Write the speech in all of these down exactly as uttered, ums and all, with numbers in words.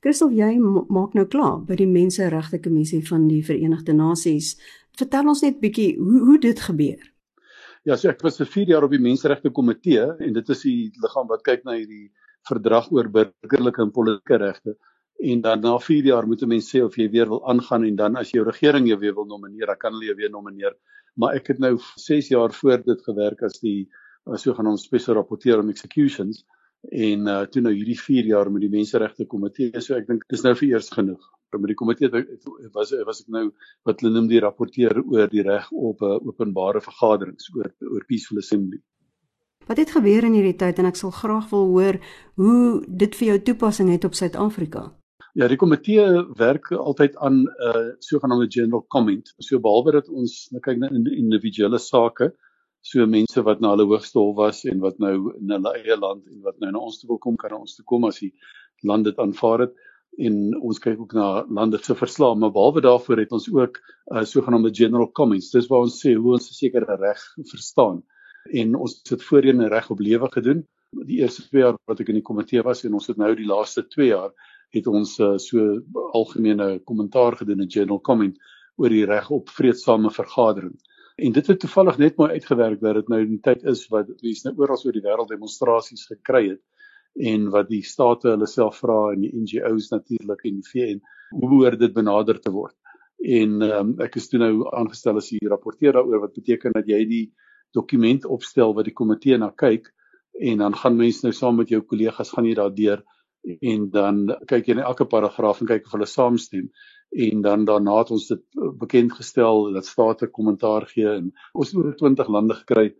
Christof, jy maak nou klaar by die Menseregtekommissie van die Verenigde Nasies. Vertel ons net bietjie hoe, hoe dit gebeur. Ja, so ek was vir vier jaar op die Menseregtekomitee en dit is die liggaam wat kyk na hierdie verdrag oor burgerlike en politieke regte. En dan na vier jaar moet 'n mens sê of jy weer wil aangaan en dan as jou regering jou weer wil nomineer, dan kan hulle jou weer nomineer. Maar ek het nou ses jaar voor dit gewerk as die sogenaamde special rapporteur on executions en uh, toe nou hierdie vier jaar met die Menseregtekomitee, so ek dink dis nou vir eers genoeg. Met die komitee was, was ek nou wat hulle noem die rapporteur oor die reg op uh, openbare vergaderings oor, oor peaceful assembly. Wat het gebeur in hierdie tyd en ek sal graag wil hoor hoe dit vir jou toepassing het op Suid-Afrika? Ja, die komitee werk altyd aan uh, sogenaamde general comment. So behalwe dat ons, nou kyk na individuele sake, so mense wat na hulle hoogste hof was en wat nou in hulle eie land en wat nou na ons toe wil kom, kan na ons toe kom as die land dit aanvaar het. En ons kyk ook na lande se verslae, maar behalwe daarvoor het ons ook uh, sogenaamde general comments. Dis waar ons sê hoe ons 'n sekere reg verstaan. En ons het voorheen 'n reg op lewe gedoen. Die eerste twee jaar wat ek in die komitee was en ons het nou die laaste twee jaar het ons uh, so algemene kommentaar gedoen, 'n general comment, oor die reg op vreedsame vergadering. En dit het toevallig net mooi uitgewerk dat dit nou die tyd is wat mense nou oral oor die wêreld demonstrasies gekry het en wat die state hulle self vra en die N G O's natuurlik en die V N, hoe behoort dit benader te word. En um, ek is toe nou aangestel as die rapporteur daaroor, wat beteken dat jy die dokument opstel wat die komitee na kyk en dan gaan mense nou saam met jou kollegas gaan jy daardeur en dan kyk jy in elke paragraaf en kyk of hulle saamstem en dan daarna het ons dit bekendgestel dat state kommentaar gee en ons het oor twintig lande gekry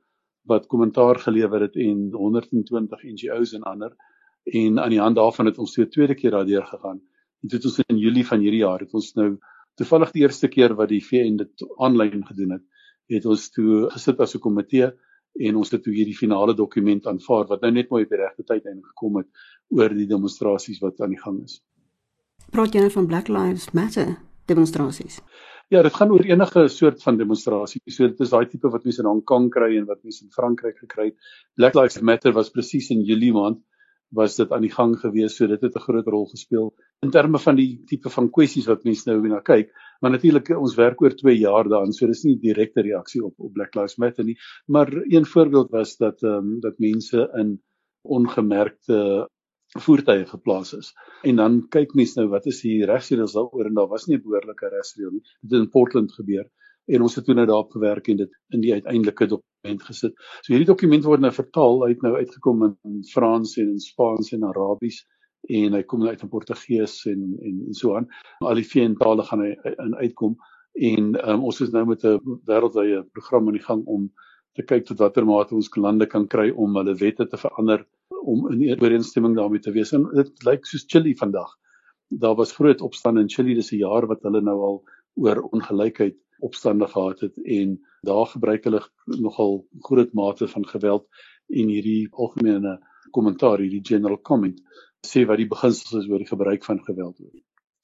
wat kommentaar gelewer het en honderd en twintig N G O's en ander en aan die hand daarvan het ons die tweede keer daardeur gegaan en dit ons in Julie van hierdie jaar het ons nou toevallig die eerste keer wat die V N dit aanlyn gedoen het het ons toe gesit as 'n komitee en ons het toe hierdie finale dokument aanvaar, wat nou net mooi op die regte tyd ingekom het, oor die demonstrasies wat aan die gang is. Praat jy nou van Black Lives Matter demonstrasies? Ja, dit gaan oor enige soort van demonstrasies, so dit is daai tipe wat mense in Hong Kong kry en wat mense in Frankryk gekry het. Black Lives Matter was presies in Julie maand, was dit aan die gang gewees, so dit het 'n groot rol gespeel, in terme van die tipe van kwessies wat mense nou na kyk, maar natuurlik ons werk oor twee jaar daaraan, so dit is nie direkte reaksie op, op Black Lives Matter nie, maar een voorbeeld was dat, um, dat mense in ongemerkte voertuie geplaas is, en dan kyk mense nou, wat is die regsreëls daaroor, en daar was nie 'n behoorlike regsreël nie, dit het in Portland gebeur, en ons het toe nou daarop gewerk en dit in die uiteindelike dokument gesit. So hierdie dokument word nou vertaal, hy het nou uitgekom in Frans en in Spaans en Arabies, en hy kom nou uit in Portugees en, en, en so aan. Al die V N tale gaan hy in uitkom, en um, ons is nou met 'n wêreldwye program aan die gang om te kyk tot watter mate ons lande kan kry om hulle wette te verander, om in ooreenstemming daarmee te wees. En dit lyk soos Chile vandag. Daar was groot opstand in Chile, dis 'n jaar wat hulle nou al oor ongelykheid opstande gehad het, en daar gebruik hulle nogal groot mate van geweld en hierdie algemene kommentaar, hierdie general comment, sê wat die beginsels is oor die gebruik van geweld.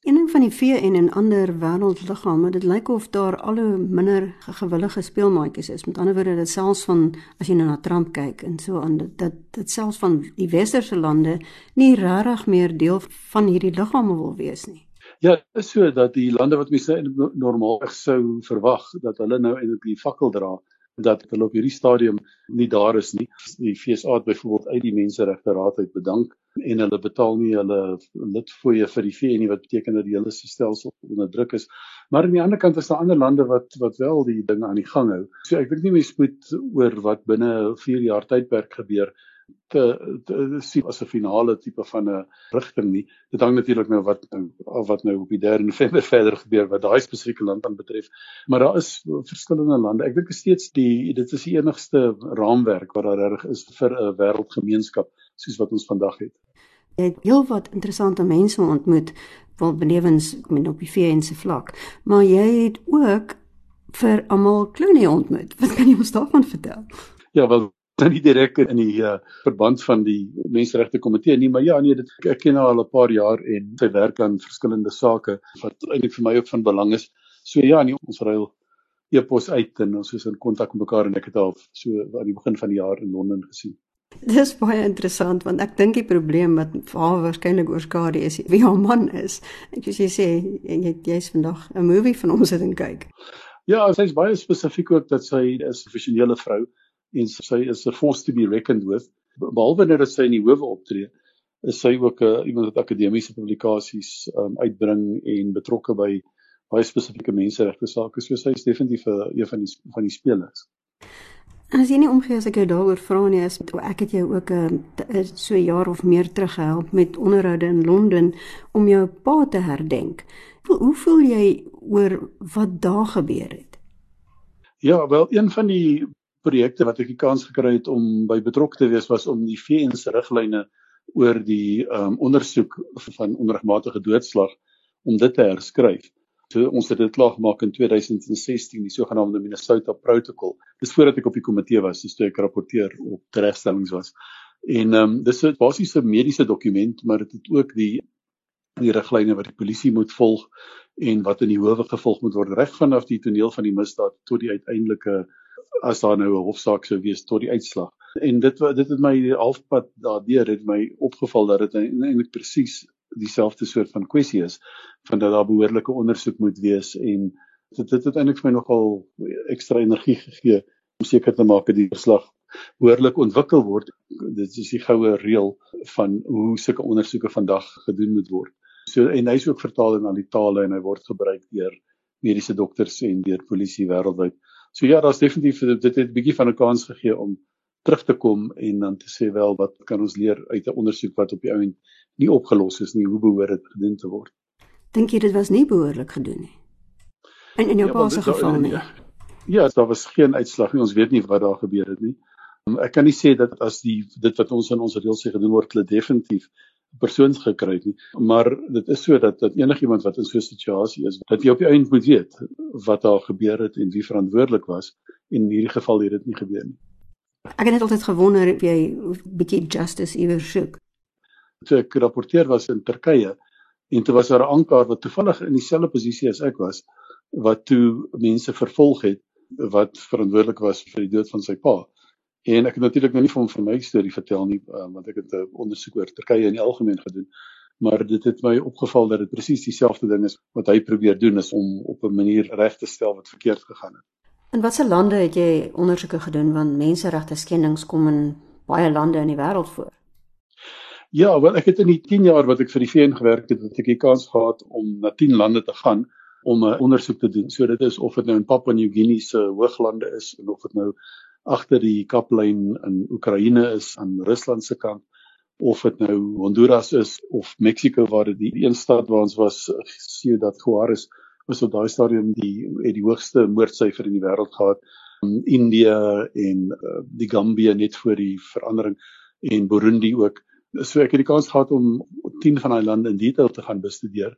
Een ding van die V N en ander wêreldliggame, dit lyk of daar al hoe minder gewillige speelmaatjies is, met ander woorde, dit selfs van, as jy nou na Trump kyk en so aan, dat dit selfs van die westerse lande nie regtig meer deel van hierdie liggame wil wees nie. Ja, het is so dat die lande wat mense normaal sou verwag, dat hulle nou eintlik die fakkel dra, dat hulle op hierdie stadium nie daar is nie. Die V S A het byvoorbeeld uit die Menseregteraad uit bedank, en hulle betaal nie hulle lidfooie vir die V N nie, wat beteken dat die hele stelsel onder druk is. Maar aan die ander kant is daar ander lande wat, wat wel die dinge aan die gang hou. So ek dink nie mens moet oor wat binne vier jaar tydperk gebeur, te, te sien as 'n finale tipe van 'n rigting nie. Dit hang natuurlik nou wat nou, wat nou op die derde November verder gebeur, wat daai spesifieke land aan betref. Maar daar is verskillende lande. Ek dink steeds die, dit is die enigste raamwerk wat daar reg is vir 'n wêreldgemeenskap, soos wat ons vandag het. Jy het heel wat interessante mense ontmoet, wel benewens op die V N se vlak, maar jy het ook vir Amal Clooney ontmoet. Wat kan jy ons daarvan vertel? Ja, wel, dan nie direk in die uh, verband van die Menseregtekomitee nie, maar ja, nee, dit, ek ken haar al 'n paar jaar en sy werk aan verskillende sake, wat eintlik vir my ook van belang is. So ja, nee, ons ruil e-pos uit en ons is in kontak met mekaar en ek het haar so aan die begin van die jaar in Londen gesien. Dit is baie interessant, want ek dink die probleem wat haar waarskynlik oorskadu is, wie haar man is. Ek soos jy sê, jy, jy is vandag 'n movie van hom sit en kyk. Ja, sy is baie spesifiek ook dat sy is 'n professionele vrou en sy is a force to be reckoned with. Behalwe nou dat sy in die howe optree, is sy ook uh, iemand wat akademiese publikasies um, uitbring en betrokke by baie spesifieke menseregte sake, so sy is definitief uh, een van die, van die spelers. As jy nie omgee as ek jou daaroor vra nie, is ek het jou ook uh, so 'n jaar of meer terug gehelp met onderhoude in Londen om jou pa te herdenk. Hoe voel jy oor wat daar gebeur het? Ja, wel, een van die projekte wat ek die kans gekry het om by betrokke te wees, was om die V N se riglyne oor die um, ondersoek van onregmatige doodslag, om dit te herskryf. So, ons het dit klaar gemaak in twintig sestien, die sogenaamde Minnesota Protokol. Dis voordat ek op die komitee was, dis toe ek rapporteer op teregstellings was. En um, dis het basiese mediese dokument, maar dit het ook die, die riglyne wat die polisie moet volg en wat in die howe gevolg moet word, reg vanaf die toneel van die misdaad tot die uiteindelike, as daar nou 'n hofsaak sou wees, tot die uitslag. En dit, dit het my halfpad daardeur, het my opgeval dat dit eintlik presies dieselfde soort van kwessie is, van dat daar behoorlike ondersoek moet wees, en dit het eintlik vir my nogal ekstra energie gegee, om seker te maak dat die verslag behoorlik ontwikkel word. Dit is die goue reël van hoe sulke ondersoeke vandag gedoen moet word. So, en hy is ook vertaal in al die tale, en hy word gebruik deur mediese dokters en deur polisie wêreldwyd. So ja, daar's definitief, dit het 'n bietjie van 'n kans gegee om terug te kom en dan te sê wel, wat kan ons leer uit 'n ondersoek wat op die ouend nie opgelos is nie, hoe behoort dit gedoen te word. Dink jy dit was nie behoorlik gedoen nie? En in jou ja, paase geval nie? Ja, ja, daar was geen uitslag nie, ons weet nie wat daar gebeur het nie. Ek kan nie sê dat as die, dit wat ons in ons reël sê gedoen word, hulle definitief persoons gekry het nie, maar dit is so dat, dat enig iemand wat in so'n situasie is, dat jy op die ouend moet weet wat daar gebeur het en wie verantwoordelik was, en in hierdie geval het dit nie gebeur nie. Ek het net altyd gewonder, of jy 'n bietjie justice iewers soek. Toe ek rapporteer was in Turkye, en toe was daar 'n aanklaer wat toevallig in dieselfde posisie as ek was, wat toe mense vervolg het, wat verantwoordelik was vir die dood van sy pa. En ek het natuurlik nou nie van, van my storie vertel nie, want ek het 'n ondersoek oor Turkye in die algemeen gedoen, maar dit het my opgeval dat dit presies dieselfde ding is wat hy probeer doen, is om op 'n manier reg te stel wat verkeerd gegaan het. In watse lande het jy ondersoeke gedoen, want menseregte skendings kom in baie lande in die wêreld voor? Ja, wel, ek het in die tien jaar wat ek vir die V N gewerk het, het ek die kans gehad om na tien lande te gaan om 'n ondersoek te doen. So dit is of dit nou in Papua New-Guinea se hooglande is, en of dit nou agter die kaplyn in Oekraïne is aan Rusland se kant, of dit nou Honduras is of Mexico, waar dit die een stad waar ons was, Ciudad Juárez, was op daai stadium die, die hoogste moordsyfer in die wêreld gehad. India en uh, die Gambia net voor die verandering en Burundi ook. So ek het die kans gehad om tien van die lande in detail te gaan bestudeer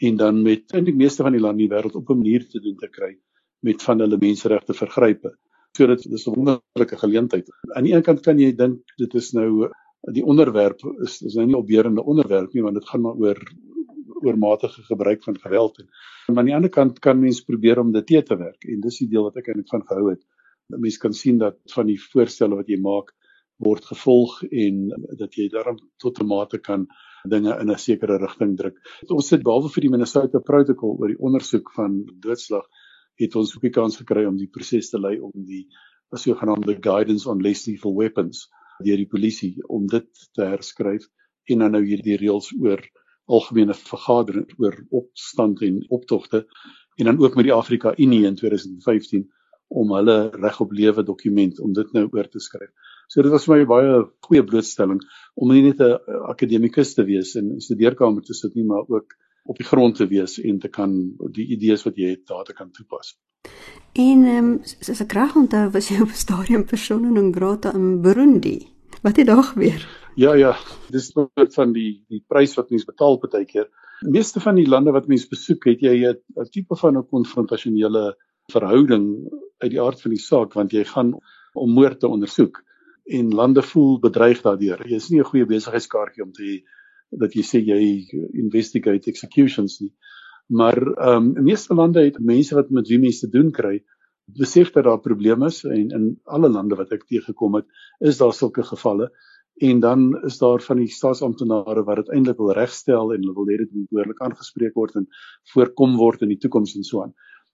en dan met die meeste van die lande in die wêreld op 'n manier te doen te kry met van hulle menseregte vergrype. So dit is 'n wonderlike geleentheid. Aan die een kant kan jy dink dit is nou die onderwerp is, is nou nie 'n opbeurende onderwerp nie, want dit gaan maar oor oormatige gebruik van geweld en. Maar aan die ander kant kan mens probeer om dit te werk, en dis die deel wat ek eintlik van gehou het. Mens kan sien dat van die voorstelle wat jy maak, word gevolg, en dat jy daarom tot 'n mate kan dinge in 'n sekere rigting druk. Ons sit behalwe vir die Minnesota Protokol oor die ondersoek van doodslag, het ons ook die kans gekry om die proses te lei om die sogenaamde guidance on less lethal weapons, deur die polisie, om dit te herskryf, en dan nou hierdie reëls oor algemene vergadering oor opstand en optogte, en dan ook met die Afrika-Unie in twintig vyftien, om hulle reg op lewe dokument, om dit nou oor te skryf. So dit was vir my baie goeie blootstelling, om nie net 'n akademikus te wees, en in 'n studeerkamer te sit nie, maar ook op die grond te wees, en te kan die idees wat jy het, daar te kan toepas. En, um, as ek reg onthou, was jy op 'n stadium persona non grata in Burundi. Wat het daar gebeur? Ja, ja, dit is van die, die prys wat mens betaal partykeer. Meeste van die lande wat mens besoek, het jy 'n tipe van 'n konfrontasionele verhouding uit die aard van die saak, want jy gaan om moord te ondersoek, en lande voel bedreig daardeur. Jy is nie 'n goeie besigheidskaartjie om te hê dat jy sê jy investigate executions nie. Maar um, meeste lande het mense wat met wie mense te doen kry, besef dat daar probleem is, en in alle lande wat ek tegekom het, is daar sulke gevalle, en dan is daar van die staatsamptenare wat het eindelijk wil regstel, en wil dit behoorlik aangespreek word, en voorkom word in die toekomst en so aan.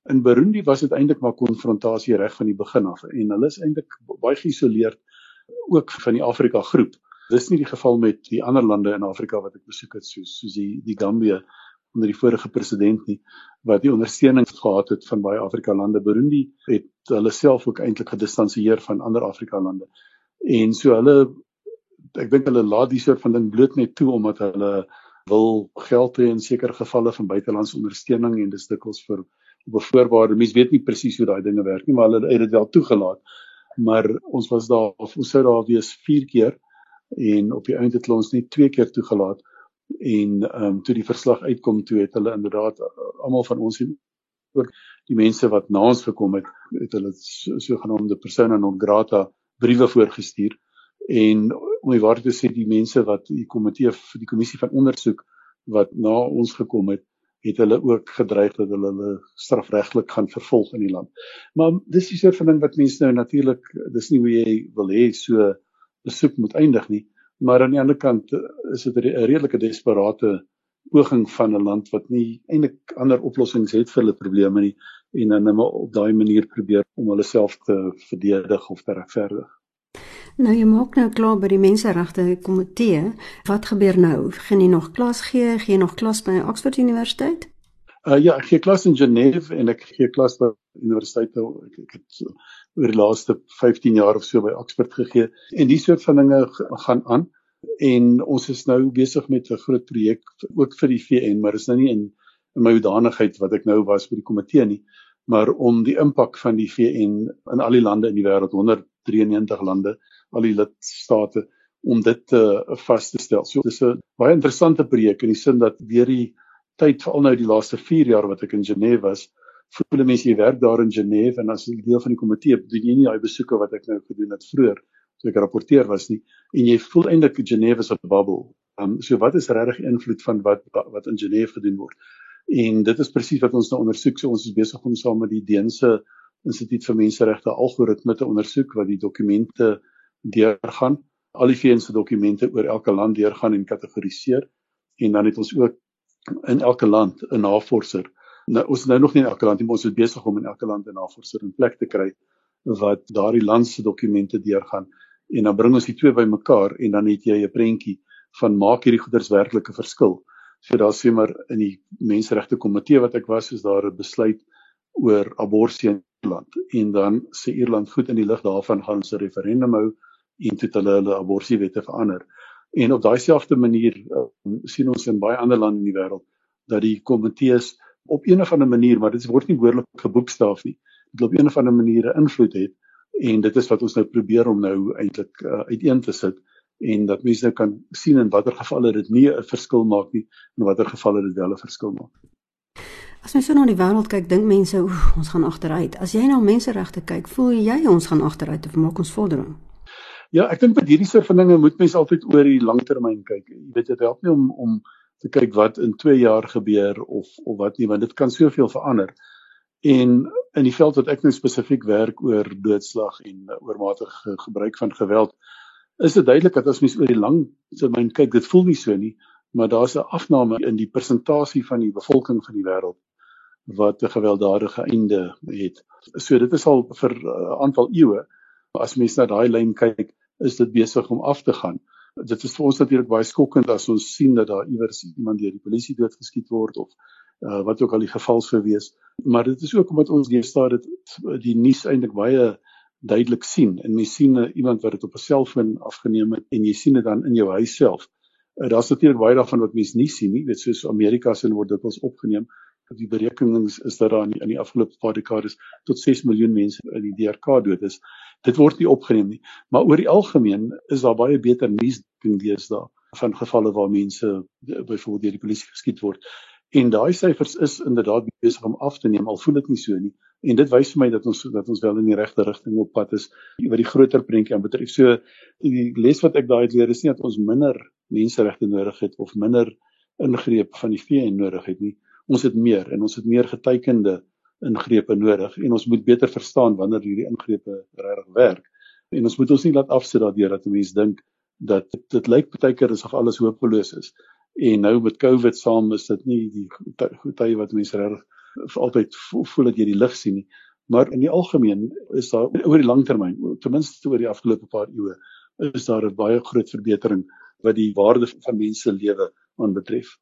In Burundi was het eindelijk maar konfrontasie reg van die begin af, en hulle is eindelijk baie geïsoleerd, ook van die Afrika groep. Dit is nie die geval met die ander lande in Afrika wat ek besoek het, soos, soos die, die Gambia, onder die vorige president nie, wat die ondersteuning gehad het van baie Afrika lande. Burundi het hulle self ook eintlik gedistansieer van ander Afrika lande. En so hulle, ek dink hulle laat die soort van ding bloot net toe, omdat hulle wil geld hê in sekere gevalle van buitelandse ondersteuning, en dis dikwels vir bevoorwaarde. Mens weet nie presies hoe daai dinge werk nie, maar hulle het dit wel toegelaat. Maar ons was daar, of ons sou daar wees vier keer, en op die eind het hulle ons net twee keer toegelaat, en um, toe die verslag uitkom, toe het hulle inderdaad, allemaal van ons, die mense wat na ons gekom het, het hulle sogenaamde persona non grata briewe voorgestuur, en om die waarheid te sê, die mense wat die komitee, die kommissie van ondersoek, wat na ons gekom het, het hulle ook gedreig dat hulle, hulle strafregtelik gaan vervolg in die land. Maar dis die soort van ding wat mense nou natuurlik, dis nie hoe jy wil hê, so besoek moet eindig nie, maar aan die ander kant is dit 'n redelike desperate poging van 'n land wat nie eintlik ander oplossings het vir hulle probleme nie, en dan maar op daai manier probeer om hulle self te verdedig of te regverdig. Nou, jy maak nou klaar by die Menseregtekomitee. Wat gebeur nou? Gaan jy nog klas gee? Gee jy nog klas by Oxford Universiteit? Uh, ja, ek gee klas in Geneve en ek gee klas by universiteit. Ek, ek het oor die laaste vyftien jaar of so by Oxford gegee, en die soort van dinge gaan aan, en ons is nou besig met 'n groot projek, ook vir die V N, maar is nou nie in, in my hoedanigheid wat ek nou was by die komitee nie, maar om die impak van die V N in al die lande in die wêreld, honderddrieënnegentig lande, al die lidstate, om dit uh, vas te stel. So, dit is 'n baie interessante projek, in die sin dat deur die tyd, vooral nou die laaste vier jaar wat ek in Geneve was, voel mense, jy werk daar in Geneve, en as jy deel van die komitee, doen jy nie die besoeke wat ek nou gedoen het vroeër, toe ek rapporteer was nie, en jy voel eintlik Geneve is 'n bubble. Um, so wat is regtig invloed van wat, wat in Geneve gedoen word? En dit is presies wat ons nou ondersoek, so ons is besig om saam met die Deense Instituut van Mensenrechte algoritme te ondersoek, wat die dokumente deurgaan, al die V N se dokumente oor elke land deurgaan en kategoriseer, en dan het ons ook in elke land 'n navorser. Nou, ons is nou nog nie in elke land, maar ons is besig om in elke land 'n navorser in plek te kry, wat daardie landse dokumente deurgaan, en dan bring ons die twee by mekaar, en dan het jy 'n prentjie van maak hierdie goeders werklike verskil. So daar sê maar, in die Menseregtekomitee wat ek was, is daar 'n besluit oor abortus in Ierland, en dan sê Ierland goed in die lig daarvan gaan ons 'n referendum hou, en toe hulle hulle abortuswette verander. En op daai selfde manier sien ons in baie ander lande in die wêreld, dat die komitees op een of ander manier, maar dit word nie behoorlik geboekstaaf nie, dit op een of ander manier 'n invloed het, en dit is wat ons nou probeer om nou eintlik uh, uiteen te sit, en dat mense nou kan sien in watter gevalle dit nie 'n verskil maak nie, en watter gevalle dit wel 'n verskil maak. As mens so na die wêreld kyk, dink mense, oef, ons gaan agteruit. As jy nou menseregte kyk, voel jy ons gaan agteruit of maak ons vordering? Ja, ek dink met hierdie soort van dinge moet mense altyd oor die langtermyn kyk. Jy weet, dit help nie om, om te kyk wat in twee jaar gebeur, of, of wat nie, want dit kan soveel verander. En in die veld wat ek nou spesifiek werk oor doodslag en oormatige gebruik van geweld, is dit duidelik dat as mens oor die lang termyn kyk, dit voel nie so nie, maar daar is 'n afname in die persentasie van die bevolking van die wêreld, wat 'n gewelddadige einde het. So dit is al vir 'n aantal eeue, as mens na daai lyn kyk, is dit besig om af te gaan. Dit is vir ons natuurlik baie skokkend as ons sien dat daar iewers iemand deur die polisie doodgeskiet word of uh, wat ook al die geval sou wees. Maar dit is ook omdat ons deesdae dit die nuus eintlik baie duidelik sien. En mens sien uh, iemand wat dit op 'n selfoon afgeneem het en jy sien dit dan in jou huis self. Uh, Daar's natuurlik baie daarvan wat mense nie sien nie. Dit soos Amerika se word dit ons opgeneem. Die berekenings is dat daar in die, in die afgelope paar dekades tot ses miljoen mense in die D R K dood is. Dit word nie opgeneem nie. Maar oor die algemeen is daar baie beter nuusdekking deesdae van gevalle waar mense byvoorbeeld deur die polisie geskiet word. En daai syfers is inderdaad besig om af te neem, al voel dit nie so nie. En dit wys vir my dat ons dat ons wel in die regte rigting op pad is wat die groter prentjie aanbetref. So die les wat ek daai leer is nie dat ons minder menseregte nodig het of minder ingreep van die V N nodig het nie. Ons het meer en ons het meer getekende ingrepe nodig en ons moet beter verstaan wanneer hierdie ingrepe regtig werk. En ons moet ons nie laat afsit daardeur dat die mens dink dat dit lyk partykeer asof alles hopeloos is. En nou met COVID saam is dit nie die tye wat mense regtig altyd voel dat jy die lig sien nie. Maar in die algemeen is daar oor die langtermyn, ten minste oor die afgelope paar eeue, is daar 'n baie groot verbetering wat die waarde van mense lewe aanbetref.